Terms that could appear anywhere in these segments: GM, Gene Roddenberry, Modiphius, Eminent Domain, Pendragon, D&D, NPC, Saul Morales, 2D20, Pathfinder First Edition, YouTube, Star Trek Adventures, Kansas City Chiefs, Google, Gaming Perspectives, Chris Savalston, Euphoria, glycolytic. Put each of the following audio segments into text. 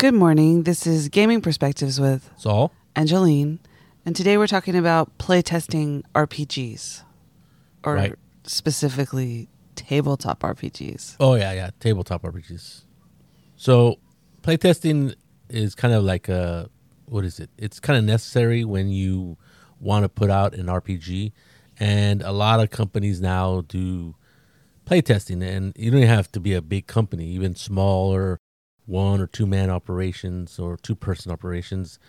Good morning. This is Gaming Perspectives with Saul, Angeline, and today we're talking about playtesting RPGs, or specifically tabletop RPGs. Oh yeah, tabletop RPGs. So playtesting is kind of like a what is it? It's kind of necessary when you want to put out an RPG, and a lot of companies now do playtesting, and you don't have to be a big company, even smaller one or two man operations or two person operations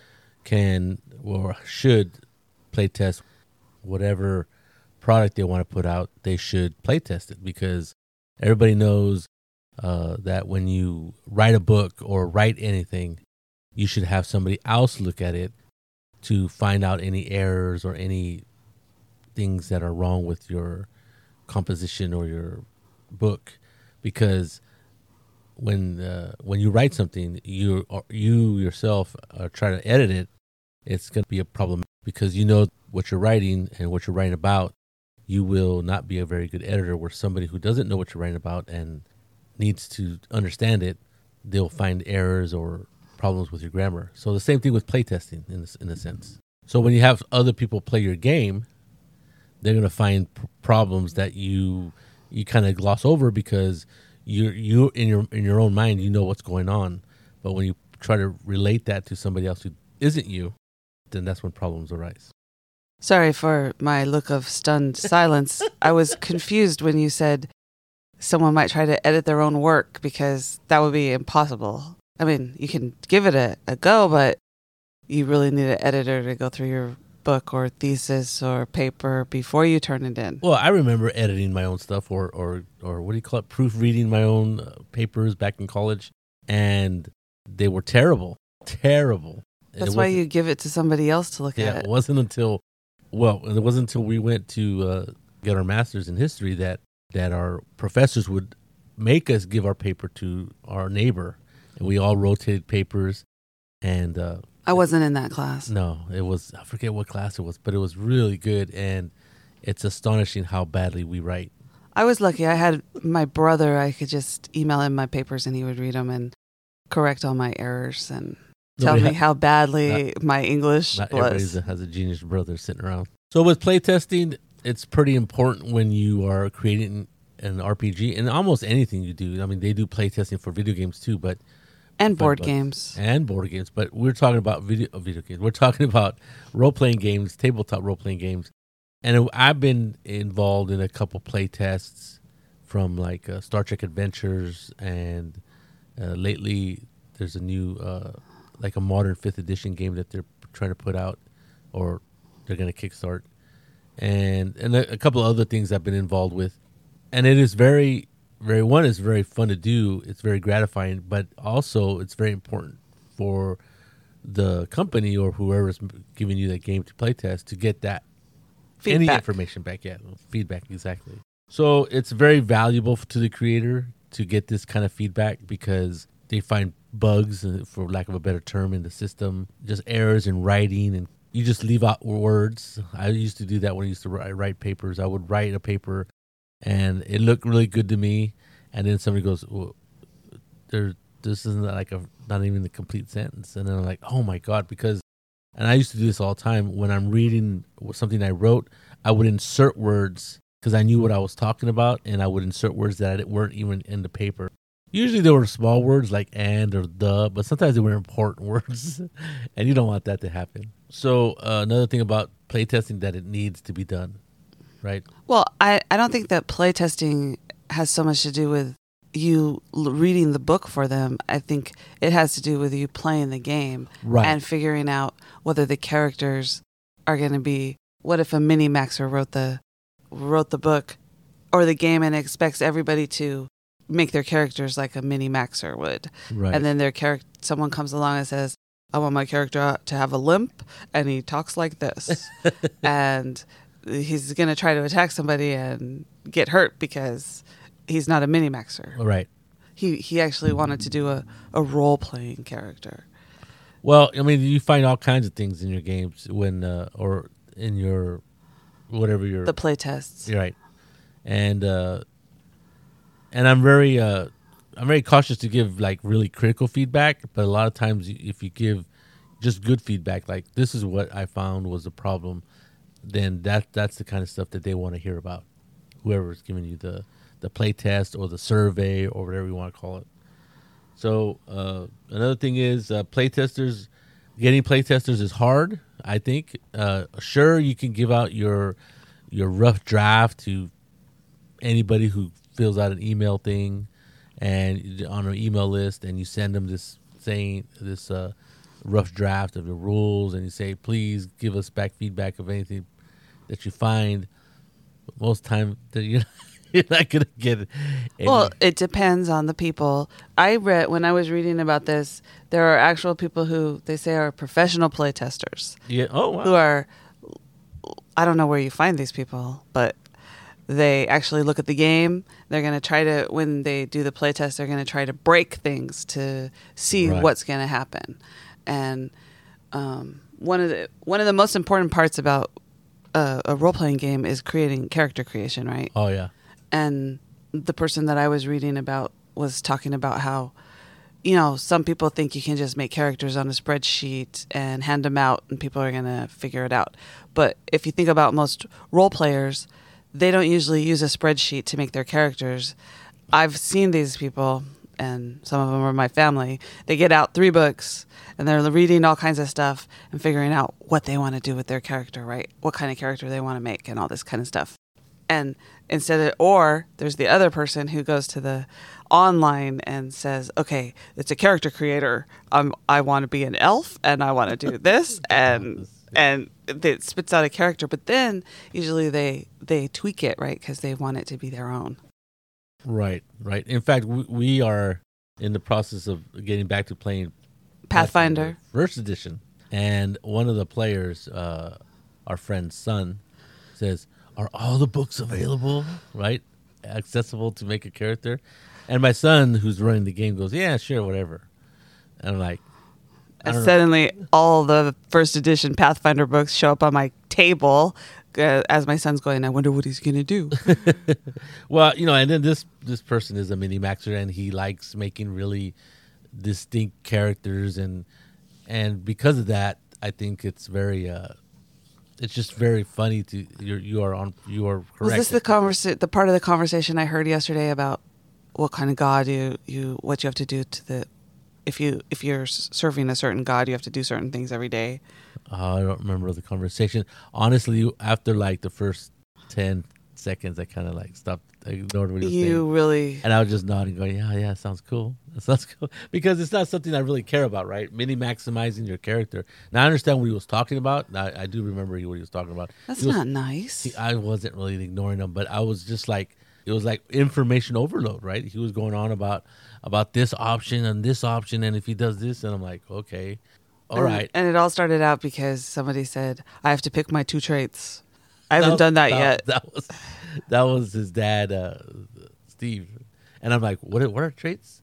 can or should playtest whatever product they want to put out. They should playtest it because everybody knows that when you write a book or write anything, you should have somebody else look at it to find out any errors or any things that are wrong with your composition or your book, because when you write something, you yourself are trying to edit it, it's going to be a problem because you know what you're writing and what you're writing about. You will not be a very good editor, where somebody who doesn't know what you're writing about and needs to understand it, they'll find errors or problems with your grammar. So the same thing with playtesting in a sense. So when you have other people play your game, they're going to find problems that you kind of gloss over because you in your own mind you know what's going on, but when you try to relate that to somebody else who isn't you, then that's when problems arise. Sorry for my look of stunned silence. I was confused when you said someone might try to edit their own work, because that would be impossible. I mean, you can give it a go, but you really need an editor to go through your book or thesis or paper before you turn it in. Well, I remember editing my own stuff or what do you call it? Proofreading my own papers back in college, and they were terrible. Terrible. That's why you give it to somebody else to look at. Yeah, it wasn't until we went to get our master's in history that our professors would make us give our paper to our neighbor, and we all rotated papers, and I wasn't in that class. No, I forget what class it was, but it was really good, and it's astonishing how badly we write. I was lucky. I had my brother. I could just email him my papers, and he would read them and correct all my errors and tell me how badly my English was. Not everybody has a genius brother sitting around. So with playtesting, it's pretty important when you are creating an RPG, and almost anything you do. I mean, they do playtesting for video games too, but... And board games. And board games. But we're talking about video games. We're talking about role-playing games, tabletop role-playing games. And I've been involved in a couple play tests from like Star Trek Adventures. And lately there's a new, like a modern 5th edition game that they're trying to put out, or they're going to kickstart. And a couple of other things I've been involved with. And it is it's very fun to do. It's very gratifying, but also it's very important for the company or whoever's giving you that game to play test to get that feedback. Any information back. Yeah, feedback, exactly. So it's very valuable to the creator to get this kind of feedback, because they find bugs, for lack of a better term, in the system, just errors in writing, and you just leave out words. I used to do that when I used to write papers. I would write a paper, and it looked really good to me, and then somebody goes, well, this isn't like not even the complete sentence. And then I'm like, oh my God, and I used to do this all the time. When I'm reading something I wrote, I would insert words because I knew what I was talking about, and I would insert words that weren't even in the paper. Usually there were small words like and or the, but sometimes they were important words, and you don't want that to happen. So another thing about playtesting that it needs to be done. Right. Well, I don't think that playtesting has so much to do with you reading the book for them. I think it has to do with you playing the game and figuring out whether the characters are going to be. What if a mini maxer wrote the book or the game and expects everybody to make their characters like a mini maxer would, right. And then someone comes along and says, "I want my character to have a limp, and he talks like this," and he's going to try to attack somebody and get hurt because he's not a mini-maxer. Right. He actually wanted to do a role-playing character. Well, I mean, you find all kinds of things in your games when or in your whatever your... The play tests. Right. And I'm very I'm very cautious to give like really critical feedback, but a lot of times if you give just good feedback, like this is what I found was a problem, then that's the kind of stuff that they want to hear about. Whoever's giving you the play test or the survey or whatever you want to call it. So another thing is playtesters. Getting playtesters is hard, I think. Sure, you can give out your rough draft to anybody who fills out an email thing and on an email list, and you send them this rough draft of the rules, and you say, please give us back feedback of anything that you find. But most time that you're not gonna get it. Well, it depends on the people. When I was reading about this, there are actual people who they say are professional playtesters. Yeah. Oh, wow. Who are, I don't know where you find these people, but they actually look at the game. They're gonna try to, when they do the playtest, they're gonna try to break things to see what's gonna happen. And one of the most important parts about a role playing game is character creation, right? Oh yeah. And the person that I was reading about was talking about how, you know, some people think you can just make characters on a spreadsheet and hand them out and people are going to figure it out. But if you think about most role players, they don't usually use a spreadsheet to make their characters. I've seen these people, and some of them are my family. They get out 3 books and they're reading all kinds of stuff and figuring out what they want to do with their character, right? What kind of character they want to make and all this kind of stuff. And or there's the other person who goes to the online and says, okay, it's a character creator. I want to be an elf and I want to do this. and it spits out a character. But then usually they tweak it, right? Because they want it to be their own. Right, right. In fact, we are in the process of getting back to playing Pathfinder First Edition. And one of the players, our friend's son, says, are all the books available, right? Accessible to make a character? And my son, who's running the game, goes, yeah, sure, whatever. And I'm like... And suddenly all the first edition Pathfinder books show up on my table as my son's going, I wonder what he's going to do. Well, you know, and then this person is a mini-maxer, and he likes making really distinct characters. And because of that, I think it's very... It's just very funny to you are correct. Was this the part of the conversation I heard yesterday about what kind of god what you have to do to the if you're serving a certain god, you have to do certain things every day? I don't remember the conversation. Honestly, after like the first 10 seconds, I kind of like stopped. I ignored what he was saying. You really? And I was just nodding, going, yeah, sounds cool, because it's not something I really care about, right? Mini maximizing your character. Now I understand what he was talking about. Now, I do remember what he was talking about. That's not nice. I wasn't really ignoring him, but I was just like, it was like information overload, right? He was going on about this option and this option, and if he does this, and I'm like, okay, all right. And it all started out because somebody said, I have to pick my 2 traits. I haven't done that yet. That was his dad, Steve. And I'm like, what are traits?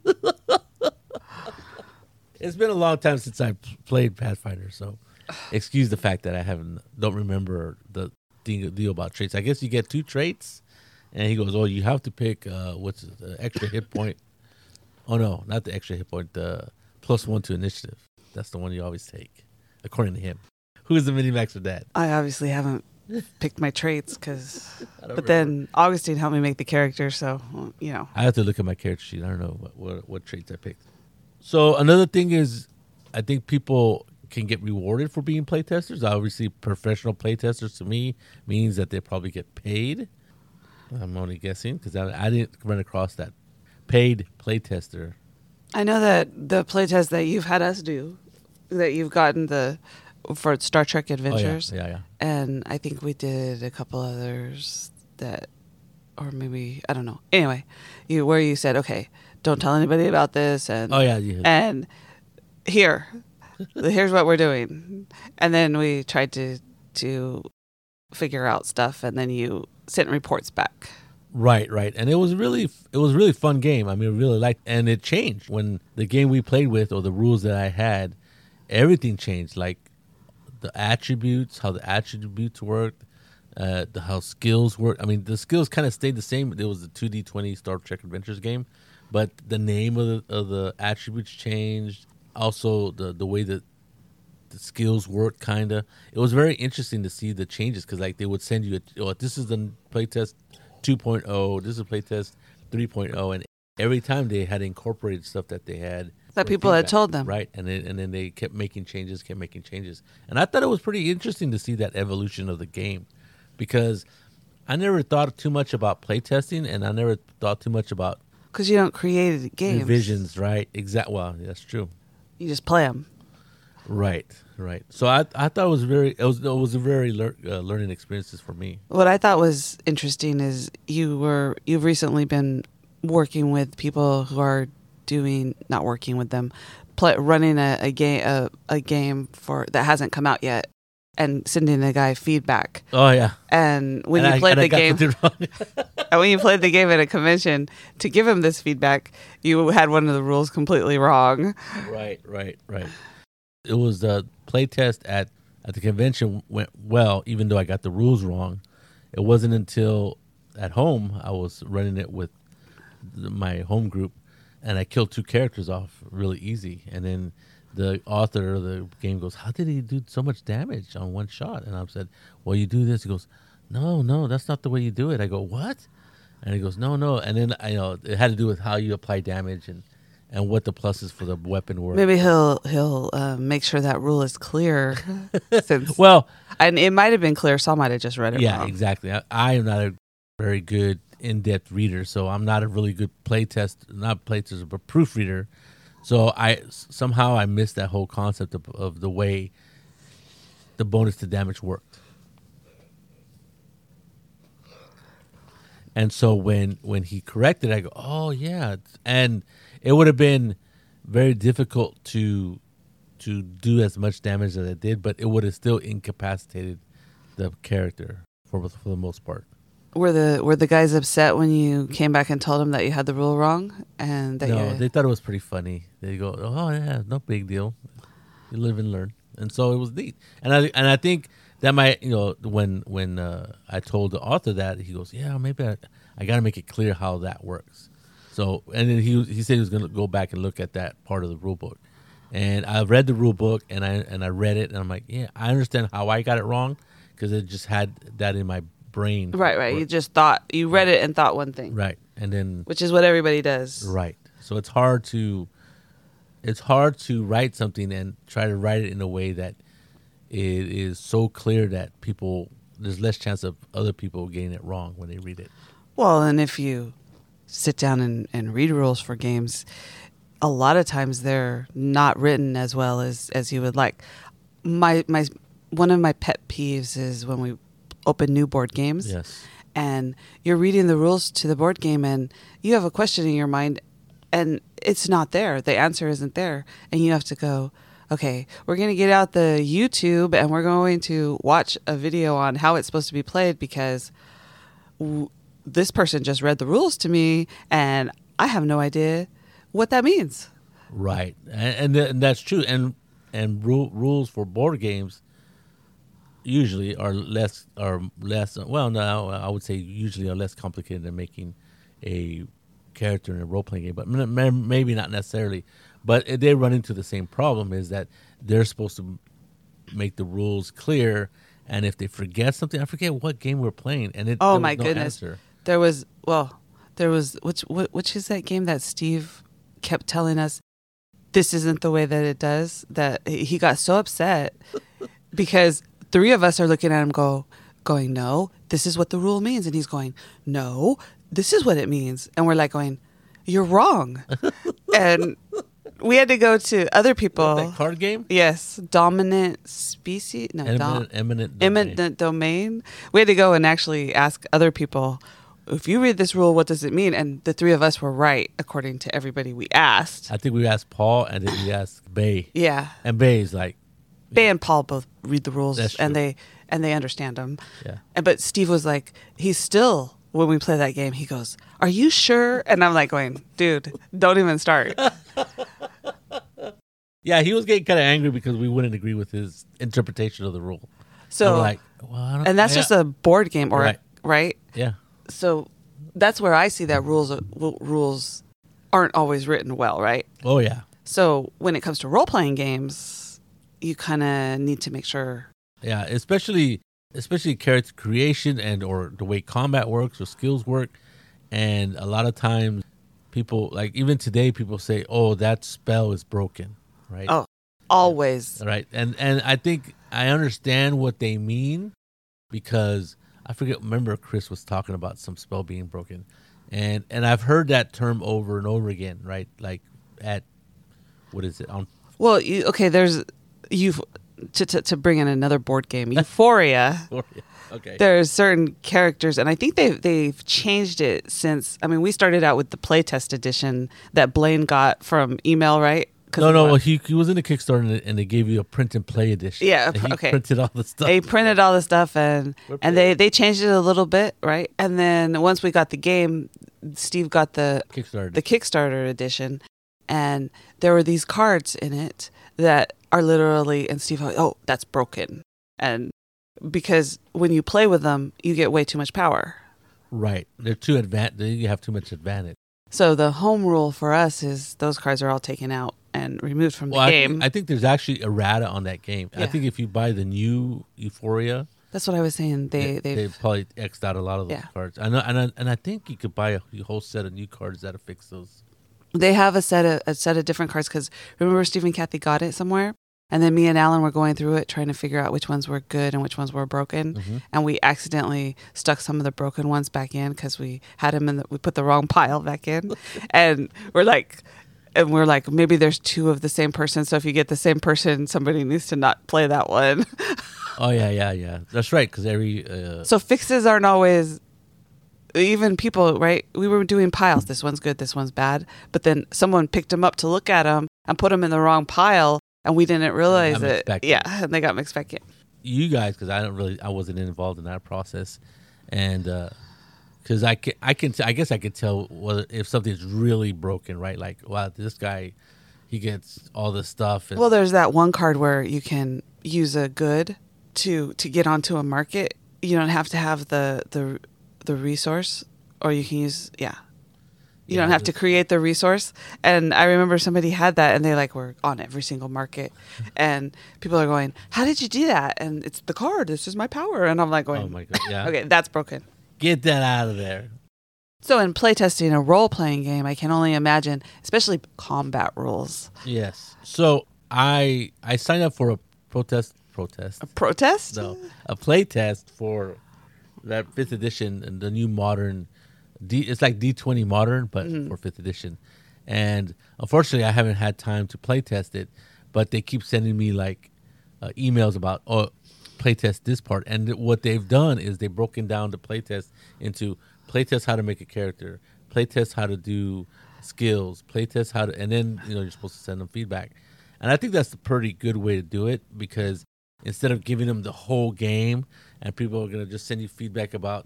It's been a long time since I played Pathfinder, so excuse the fact that I don't remember the deal about traits. I guess you get 2 traits, and he goes, oh, you have to pick what's the extra hit point. Oh, no, not the extra hit point, the +1 to initiative. That's the one you always take, according to him. Who is the mini-max for that? I obviously haven't picked my traits but then Augustine helped me make the character, so you know I have to look at my character sheet. I don't know what traits I picked. So another thing is, I think people can get rewarded for being playtesters. Obviously, professional playtesters to me means that they probably get paid. I'm only guessing because I didn't run across that paid playtester. I know that the playtest that you've had us do, that you've gotten for Star Trek Adventures. Oh, yeah. And I think we did a couple others or maybe, I don't know. Anyway, you said, okay, don't tell anybody about this. And, yeah. And here's what we're doing. And then we tried to figure out stuff, and then you sent reports back. Right. And it was really fun game. I mean, I really liked it. And it changed when the game we played with, or the rules that I had, everything changed. Like, the attributes, how the attributes worked, how skills worked. I mean, the skills kind of stayed the same. It was the 2D20 Star Trek Adventures game, but the name of the attributes changed. Also, the way that the skills work, kind of. It was very interesting to see the changes because, like, they would send you, this is the playtest 2.0, this is playtest 3.0, and every time they had incorporated stuff that they had. That people had told them. Right, and then they kept making changes. And I thought it was pretty interesting to see that evolution of the game because I never thought too much about playtesting and I never thought too much about... Because you don't create a game. Revisions, right? Exactly. Well, that's true. You just play them. Right. So I thought it was a very learning experiences for me. What I thought was interesting is you've recently been working with people who are running a game for that hasn't come out yet, and sending the guy feedback. Oh yeah. And when you played the game at a convention to give him this feedback, you had one of the rules completely wrong. Right. It was the playtest at the convention went well, even though I got the rules wrong. It wasn't until at home I was running it with my home group, and I killed two characters off really easy. And then the author of the game goes, "How did he do so much damage on one shot?" And I said, "Well, you do this." He goes, No, that's not the way you do it." I go, "What?" And he goes, No. And then it had to do with how you apply damage and what the pluses for the weapon were. Maybe he'll make sure that rule is clear. And it might have been clear. So I might have just read it wrong. Yeah, exactly. I am not a very good in-depth reader, so I'm not a really good but proofreader. So I somehow missed that whole concept of the way the bonus to damage worked. And so when he corrected, I go, "Oh yeah," and it would have been very difficult to do as much damage as I did, but it would have still incapacitated the character for the most part. Were the guys upset when you came back and told them that you had the rule wrong? They thought it was pretty funny. They go, "Oh yeah, no big deal. You live and learn." And so it was neat. And I think that might, when I told the author that, he goes, "Yeah, maybe I got to make it clear how that works." So, and then he said he was going to go back and look at that part of the rule book. And I read the rule book and I read it and I'm like, "Yeah, I understand how I got it wrong because it just had that in my brain." Right. You just thought you read it and thought one thing. Right. And then which is what everybody does. Right. So it's hard to write something and try to write it in a way that it is so clear that there's less chance of other people getting it wrong when they read it. Well, and if you sit down and read rules for games, a lot of times they're not written as well as you would like. My one of my pet peeves is when we open new board games. Yes. And you're reading the rules to the board game and you have a question in your mind and it's not there. The answer isn't there. And you have to go, "Okay, we're going to get out the YouTube and we're going to watch a video on how it's supposed to be played because this person just read the rules to me and I have no idea what that means." Right. And that's true. And rules for board games usually are less. Well, no, I would say usually are less complicated than making a character in a role playing game, but maybe not necessarily. But they run into the same problem: is that they're supposed to make the rules clear, and if they forget something, I forget what game we're playing, and it. Oh my goodness! Answer. There was which is that game that Steve kept telling us this isn't the way that it does. That he got so upset because. Three of us are looking at him going, "No, this is what the rule means." And he's going, "No, this is what it means." And we're like going, "You're wrong." And we had to go to other people. That card game? Yes. Dominant Species? No, Eminent Domain. Eminent Domain. We had to go and actually ask other people, "If you read this rule, what does it mean?" And the three of us were right, according to everybody we asked. I think we asked Paul and then we asked Bay. Yeah. And Bay's like, Bay and Paul both read the rules and they understand them. Yeah. But Steve was like, he's still, when we play that game, he goes, "Are you sure?" And I'm like going, "Dude, don't even start." Yeah, he was getting kind of angry because we wouldn't agree with his interpretation of the rule. So I'm like, "Well, I don't," and that's just a board game, or right? Yeah. So that's where I see that rules aren't always written well, right? Oh, yeah. So when it comes to role-playing games, you kind of need to make sure. Yeah, especially character creation and or the way combat works or skills work. And a lot of times people, like even today, people say, oh, that spell is broken, right? Oh, always. Right. And I think I understand what they mean because I forget, remember Chris was talking about some spell being broken. And I've heard that term over and over again, right? Like at, what is it? Well, okay, there's, to bring in another board game, Euphoria. Okay. There's certain characters, and I think they've changed it since. I mean, we started out with the playtest edition that Blaine got from email, right? No. Well, he was in the Kickstarter, and they gave you a print and play edition. Yeah, okay. Printed all the stuff. They printed all the stuff, and they changed it a little bit, right? And then once we got the game, Steve got the Kickstarter edition, and there were these cards in it that are literally, and Steve, oh, that's broken, and because when you play with them, you get way too much power. Right, they're too advanced. You have too much advantage. So the home rule for us is those cards are all taken out and removed from the game. I think there's actually errata on that game. Yeah. I think if you buy the new Euphoria, that's what I was saying. They've probably X'd out a lot of those cards. I know, and I think you could buy a whole set of new cards that'll fix those. They have a set of different cards because remember Steve and Kathy got it somewhere, and then me and Alan were going through it trying to figure out which ones were good and which ones were broken, and we accidentally stuck some of the broken ones back in because we had them we put the wrong pile back in, and we're like maybe there's two of the same person, so if you get the same person, somebody needs to not play that one. Oh yeah, that's right, because every so fixes aren't always. Even people, right? We were doing piles. This one's good, this one's bad. But then someone picked them up to look at them and put them in the wrong pile, and we didn't realize it. Yeah, and they got mixed back in. You guys, because I wasn't involved in that process, and because I guess I could tell whether if something's really broken, right? Like, wow, this guy, he gets all this stuff. Well, there's that one card where you can use a good to get onto a market. You don't have to have the resource, or you can use you don't have to create the resource. And I remember somebody had that, and they like were on every single market, and people are going, how did you do that? And it's the card, this is my power. And I'm like going, oh my god, yeah. Okay, that's broken, get that out of there. So in playtesting a role-playing game, I can only imagine, especially combat rules. Yes. So I signed up for a playtest for that 5th edition and the new modern, it's like D20 modern, but for 5th edition. And unfortunately, I haven't had time to play test it, but they keep sending me like emails about, oh, play test this part. And what they've done is they've broken down the play test into play test how to make a character, play test how to do skills, play test how to, and then, you're supposed to send them feedback. And I think that's a pretty good way to do it, because instead of giving them the whole game, and people are going to just send you feedback about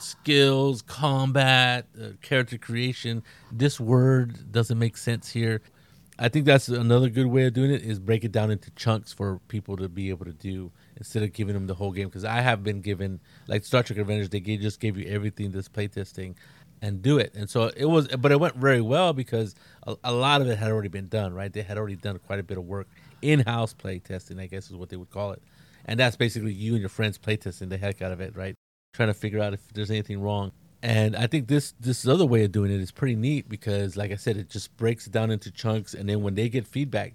skills, combat, character creation, this word doesn't make sense here. I think that's another good way of doing it, is break it down into chunks for people to be able to do instead of giving them the whole game. Because I have been given, like Star Trek Adventures, they just gave you everything, this playtesting, and do it. And so it was, but it went very well because a lot of it had already been done, right? They had already done quite a bit of work, in-house playtesting, I guess is what they would call it. And that's basically you and your friends playtesting the heck out of it, right? Trying to figure out if there's anything wrong. And I think this other way of doing it is pretty neat because, like I said, it just breaks it down into chunks. And then when they get feedback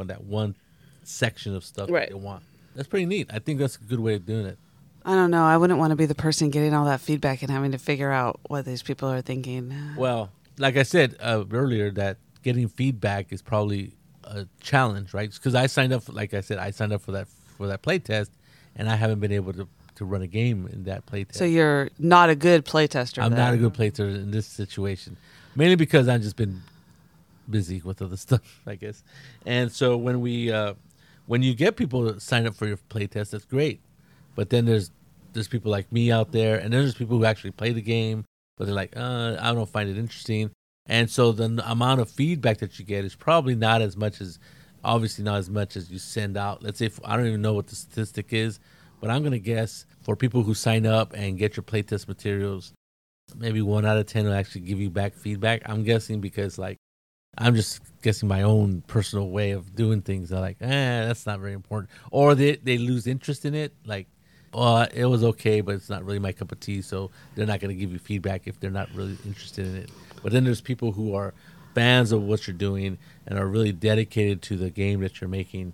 on that one section of stuff that they want. That's pretty neat. I think that's a good way of doing it. I don't know. I wouldn't want to be the person getting all that feedback and having to figure out what these people are thinking. Well, like I said earlier, that getting feedback is probably a challenge, right? Because I signed up for that playtest, and I haven't been able to run a game in that playtest. So you're not a good playtester. I'm not a good playtester in this situation, mainly because I've just been busy with other stuff, I guess. And so when you get people to sign up for your playtest, that's great. But then there's people like me out there, and then there's people who actually play the game, but they're like, I don't find it interesting. And so the amount of feedback that you get is probably not as much as you send out. Let's say, I don't even know what the statistic is, but I'm going to guess for people who sign up and get your playtest materials, maybe 1 out of 10 will actually give you back feedback. I'm guessing because, like, I'm just guessing my own personal way of doing things. They're like, that's not very important. Or they lose interest in it. Like, it was okay, but it's not really my cup of tea. So they're not going to give you feedback if they're not really interested in it. But then there's people who are fans of what you're doing and are really dedicated to the game that you're making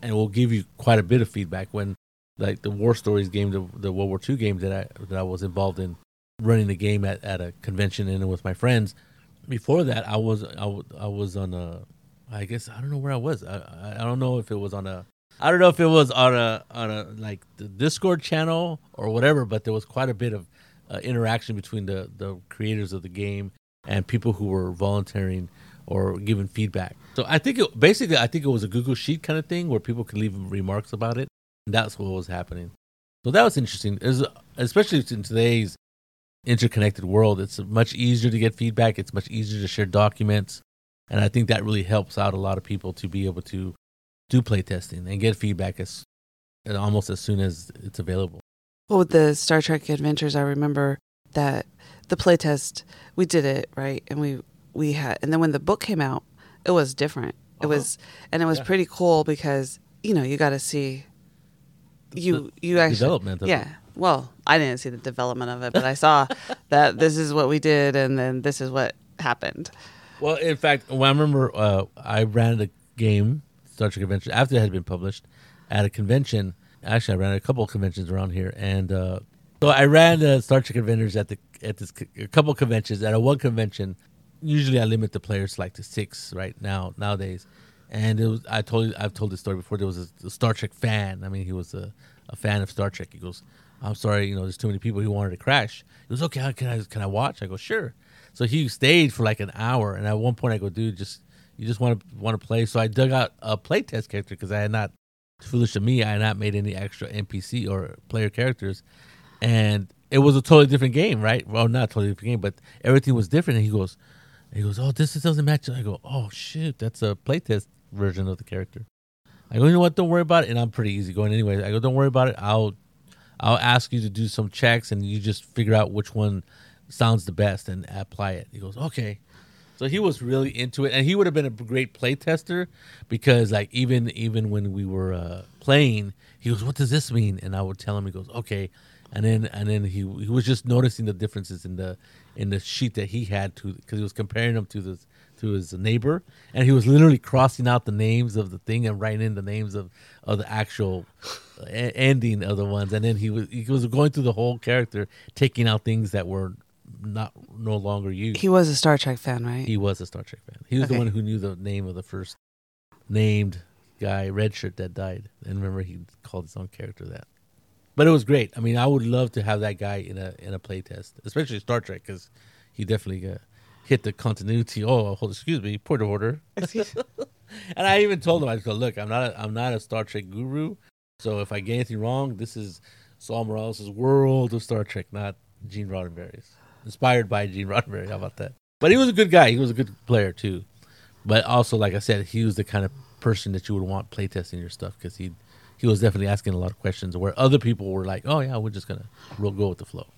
and will give you quite a bit of feedback. When, like, the War Stories game, the World War II game that I was involved in running the game at a convention and with my friends. Before that, I was on a, I guess, I don't know where I was. I don't know if it was on a, I don't know if it was on a like the Discord channel or whatever, but there was quite a bit of interaction between the creators of the game and people who were volunteering or giving feedback. So I think it was a Google Sheet kind of thing where people could leave remarks about it. And that's what was happening. So that was interesting. Was, especially in today's interconnected world, it's much easier to get feedback. It's much easier to share documents. And I think that really helps out a lot of people to be able to do play testing and get feedback almost as soon as it's available. Well, with the Star Trek Adventures, I remember that the playtest, we did it, right? And we had, and then when the book came out, it was different. It was, and it was pretty cool because, you know, you got to see you actually development of it. Well, I didn't see the development of it, but I saw that this is what we did, and then this is what happened. Well, in fact, I remember I ran the game Star Trek Adventures after it had been published at a convention. Actually, I ran a couple of conventions around here, and so I ran the Star Trek Adventures at a couple of conventions. At one convention, usually I limit the players to like to 6 right now nowadays. And it was, I've told this story before. There was a Star Trek fan. I mean, he was a fan of Star Trek. He goes, "I'm sorry, you know, there's too many people who wanted to crash." He goes, "Okay, can I watch?" I go, "Sure." So he stayed for like an hour, and at one point I go, "Dude, you just want to play?" So I dug out a playtest character because I had not, foolish to me, I had not made any extra NPC or player characters, and it was a totally different game, right? Well, not a totally different game, but everything was different. And he goes, "Oh, this doesn't match." I go, "Oh shoot, that's a playtest version of the character." I go, "You know what, don't worry about it." And I'm pretty easy going anyway. I go, "Don't worry about it. I'll ask you to do some checks and you just figure out which one sounds the best and apply it." He goes, "Okay." So he was really into it, and he would have been a great play tester because, like, even when we were playing, he goes, "What does this mean?" And I would tell him, he goes, "Okay." And then he was just noticing the differences in the sheet that he had to, because he was comparing them to his neighbor, and he was literally crossing out the names of the thing and writing in the names of the actual ending of the ones. And then he was going through the whole character, taking out things that were no longer used. He was a Star Trek fan, right? He was a Star Trek fan. He was the one who knew the name of the first named guy, Redshirt, that died. And remember, he called his own character that. But it was great. I mean, I would love to have that guy in a playtest, especially Star Trek, because he definitely hit the continuity. Oh, excuse me, port order. And I even told him, I said, "Look, I'm not a Star Trek guru, so if I get anything wrong, this is Saul Morales' world of Star Trek, not Gene Roddenberry's. Inspired by Gene Roddenberry, how about that?" But he was a good guy. He was a good player too. But also, like I said, he was the kind of person that you would want playtesting your stuff, because he was definitely asking a lot of questions where other people were like, "Oh yeah, we're just going to go with the flow."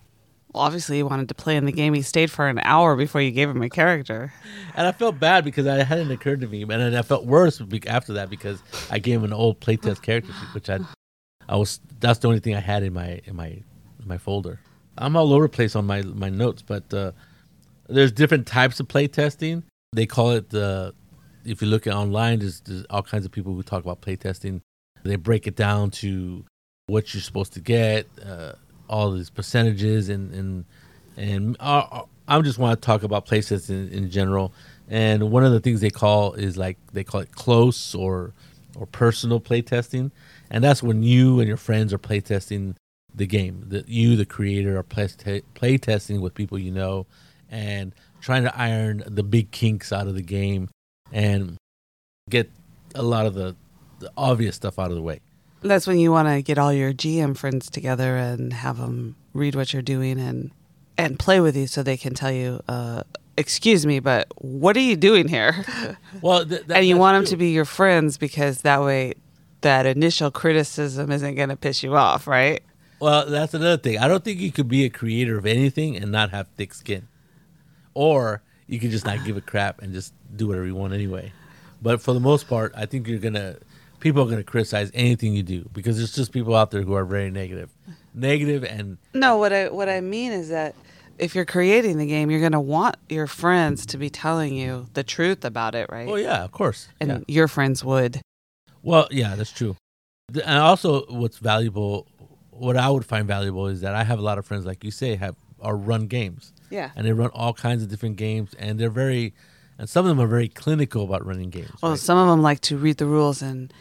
Well, obviously he wanted to play in the game. He stayed for an hour before you gave him a character. And I felt bad because it hadn't occurred to me. And then I felt worse after that because I gave him an old playtest character sheet, which that's the only thing I had in my folder. I'm all over the place on my notes, but there's different types of playtesting. They call it, if you look at online, there's all kinds of people who talk about playtesting. They break it down to what you're supposed to get, all these percentages, and I just want to talk about places in general. And one of the things they call it close or personal playtesting, and that's when you and your friends are playtesting the game. That you, the creator, are playtesting with people you know, and trying to iron the big kinks out of the game and get a lot of the obvious stuff out of the way. That's when you want to get all your GM friends together and have them read what you're doing and play with you, so they can tell you, "Excuse me, but what are you doing here?" Well, and you want them to be your friends, because that way that initial criticism isn't going to piss you off, right? Well, that's another thing. I don't think you could be a creator of anything and not have thick skin. Or you could just not give a crap and just do whatever you want anyway. But for the most part, I think people are going to criticize anything you do because there's just people out there who are very negative. Negative and... No, what I mean is that if you're creating the game, you're going to want your friends to be telling you the truth about it, right? Oh, yeah, of course. And your friends would. Well, yeah, that's true. And also what's valuable... What I would find valuable is that I have a lot of friends, like you say, run games. Yeah. And they run all kinds of different games, and they're and some of them are very clinical about running games. Well, right? Some of them like to read the rules and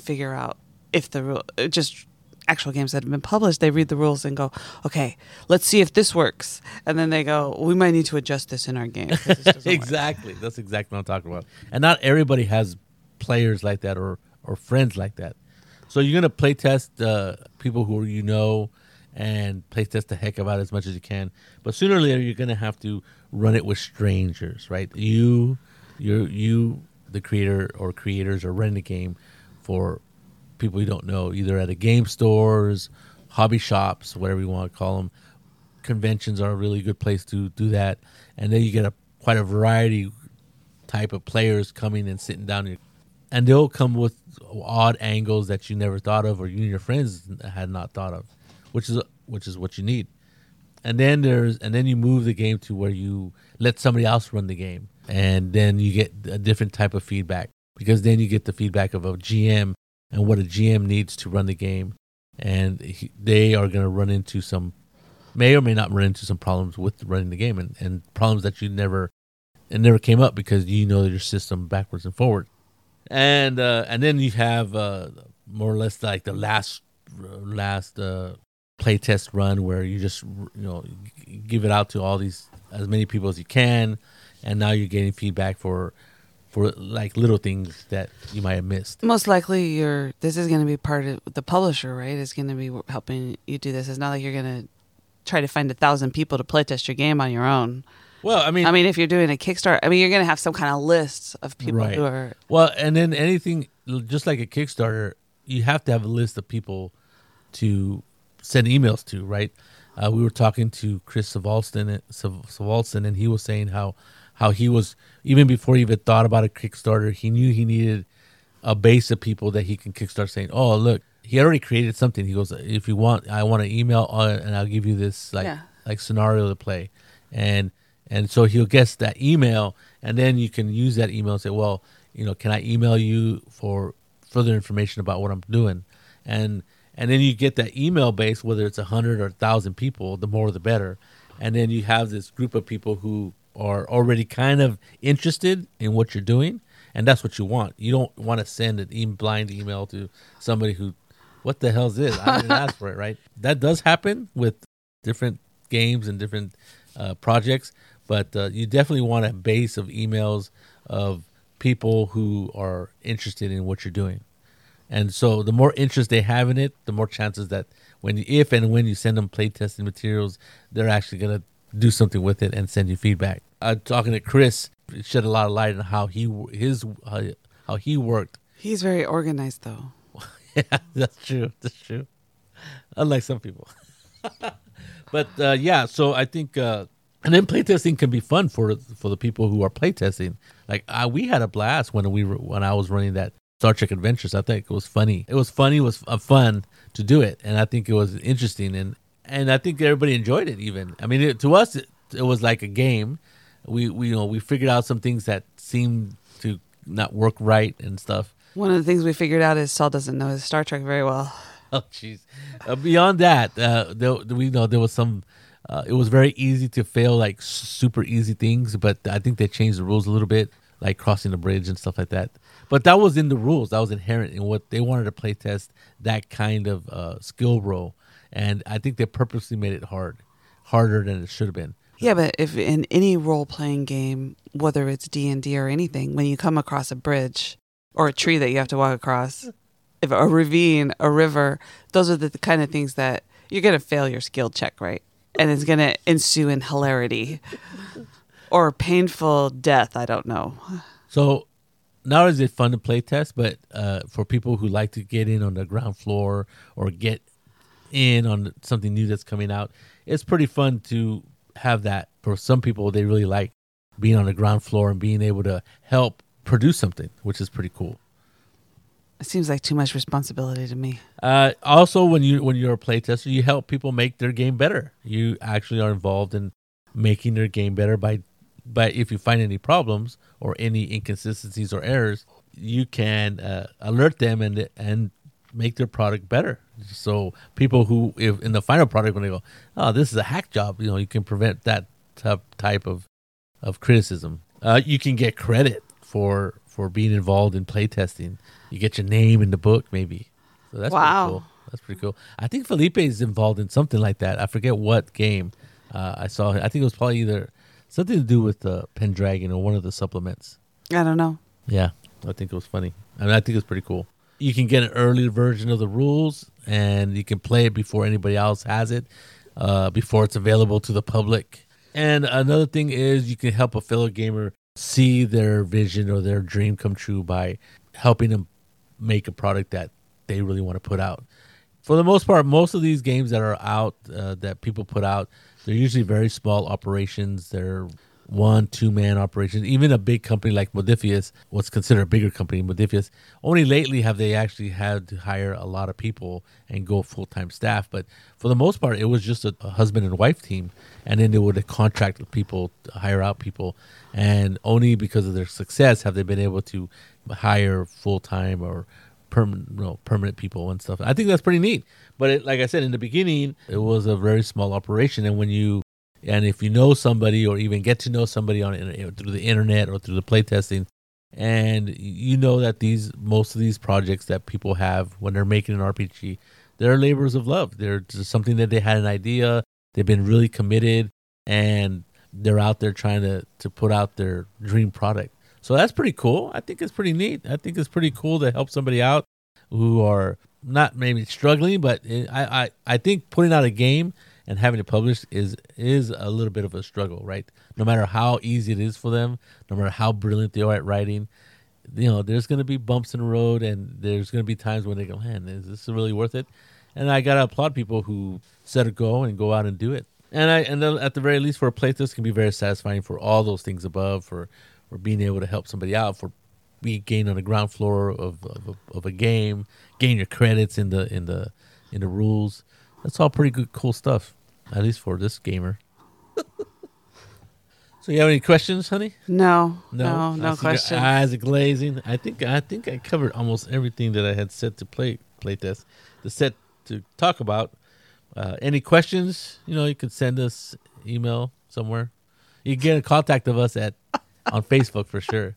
figure out if the rule, just actual games that have been published, they read the rules and go, okay, let's see if this works. And then they go, we might need to adjust this in our game. This exactly. Work. That's exactly what I'm talking about. And not everybody has players like that or friends like that. So you're going to play test people who you know and play test the heck about it as much as you can. But sooner or later, you're going to have to run it with strangers, right? You, the creator or creators, are running the game for people you don't know, either at a game stores, hobby shops, whatever you want to call them. Conventions are a really good place to do that. And then you get quite a variety type of players coming and sitting down here. And they'll come with odd angles that you never thought of or you and your friends had not thought of, which is what you need. And then then you move the game to where you let somebody else run the game. And then you get a different type of feedback because then you get the feedback of a GM and what a GM needs to run the game. And they are going to may or may not run into some problems with running the game and problems that never came up because you know your system backwards and forward. And then you have more or less like the last playtest run where you just give it out to as many people as you can, and now you're getting feedback for like little things that you might have missed. Most likely, this is going to be part of the publisher, right? It's going to be helping you do this. It's not like you're going to try to find 1,000 people to playtest your game on your own. Well, I mean, if you're doing a Kickstarter, you're going to have some kind of list of people right. who are... Well, and then anything, just like a Kickstarter, you have to have a list of people to send emails to, right? We were talking to Chris Savalston, and he was saying how he was, even before he even thought about a Kickstarter, he knew he needed a base of people that he can kickstart saying, oh, look, he already created something. He goes, if you want, I want an email, and I'll give you this like scenario to play. And so he'll guess that email, and then you can use that email and say, well, can I email you for further information about what I'm doing? And then you get that email base, whether it's 100 or 1,000 people, the more the better. And then you have this group of people who are already kind of interested in what you're doing, and that's what you want. You don't want to send an blind email to somebody who, what the hell is this? I didn't ask for it, right? That does happen with different games and different projects. But you definitely want a base of emails of people who are interested in what you're doing. And so the more interest they have in it, the more chances that if and when you send them playtesting materials, they're actually going to do something with it and send you feedback. Talking to Chris, it shed a lot of light on how he worked. He's very organized, though. Yeah, that's true. That's true. Unlike some people. But, yeah, so I think... And then playtesting can be fun for the people who are playtesting. Like we had a blast when I was running that Star Trek Adventures. I think it was funny. It was fun to do it, and I think it was interesting, and I think everybody enjoyed it. Even to us, it was like a game. We figured out some things that seemed to not work right and stuff. One of the things we figured out is Saul doesn't know his Star Trek very well. Oh jeez. Beyond that, there was some. It was very easy to fail, like super easy things, but I think they changed the rules a little bit, like crossing the bridge and stuff like that. But that was in the rules. That was inherent in what they wanted to play test, that kind of skill roll. And I think they purposely made it harder than it should have been. Yeah, but if in any role-playing game, whether it's D&D or anything, when you come across a bridge or a tree that you have to walk across, if a ravine, a river, those are the kind of things that you're going to fail your skill check, right? And it's going to ensue in hilarity or painful death. I don't know. So not only is it fun to play test, but for people who like to get in on the ground floor or get in on something new that's coming out. It's pretty fun to have that. For some people, they really like being on the ground floor and being able to help produce something, which is pretty cool. It seems like too much responsibility to me. Also, when you're a playtester, you help people make their game better. You actually are involved in making their game better by if you find any problems or any inconsistencies or errors, you can alert them and make their product better. So people who, if in the final product, when they go, oh, this is a hack job, you can prevent that type of criticism. You can get credit for being involved in playtesting. You get your name in the book, maybe. So that's pretty cool. That's pretty cool. I think Felipe is involved in something like that. I forget what game I saw. I think it was probably either something to do with the Pendragon or one of the supplements. I don't know. Yeah, I think it was funny. I mean, I think it's pretty cool. You can get an early version of the rules, and you can play it before anybody else has it, before it's available to the public. And another thing is you can help a fellow gamer see their vision or their dream come true by helping them make a product that they really want to put out. For the most part, most of these games that are out that people put out, they're usually very small operations. They're 1-2 man operations. Even a big company like Modiphius, what's considered a bigger company, Modiphius, only lately have they actually had to hire a lot of people and go full-time staff. But for the most part, it was just a husband and wife team, and then they would contract with people, hire out people, and only because of their success have they been able to hire full-time or permanent people and stuff. I think that's pretty neat. But like I said, in the beginning, it was a very small operation, and if you know somebody or even get to know somebody through the internet or through the playtesting, and you know that most of these projects that people have when they're making an RPG, they're labors of love. They're just something that they had an idea, they've been really committed, and they're out there trying to put out their dream product. So that's pretty cool. I think it's pretty neat. I think it's pretty cool to help somebody out who are not maybe struggling, but I think putting out a game and having it published is a little bit of a struggle, right? No matter how easy it is for them, no matter how brilliant they are at writing, there's going to be bumps in the road, and there's going to be times when they go, man, is this really worth it? And I got to applaud people who set a goal and go out and do it. And then at the very least, for a playtest, can be very satisfying for all those things above, for being able to help somebody out, for being gained on the ground floor of a game, gain your credits in the rules. That's all pretty good, cool stuff. At least for this gamer. So you have any questions, honey? No questions. Your eyes are glazing. I think I covered almost everything that I had set to playtest, the set to talk about. Any questions? You could send us email somewhere. You can get in contact of us on Facebook for sure.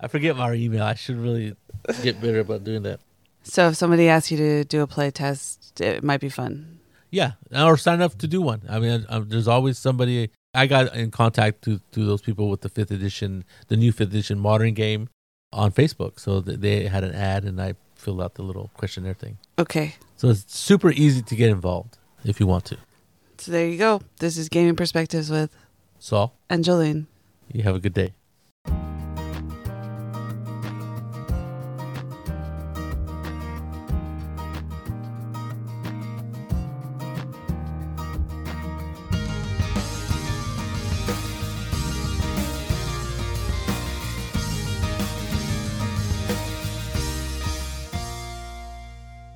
I forget our email. I should really get better about doing that. So if somebody asks you to do a playtest, it might be fun. Yeah, or sign up to do one. I mean, there's always somebody. I got in contact to those people with the 5th edition, the new 5th edition modern game on Facebook. So they had an ad, and I filled out the little questionnaire thing. Okay. So it's super easy to get involved if you want to. So there you go. This is Gaming Perspectives with Saul and Jolene. You have a good day.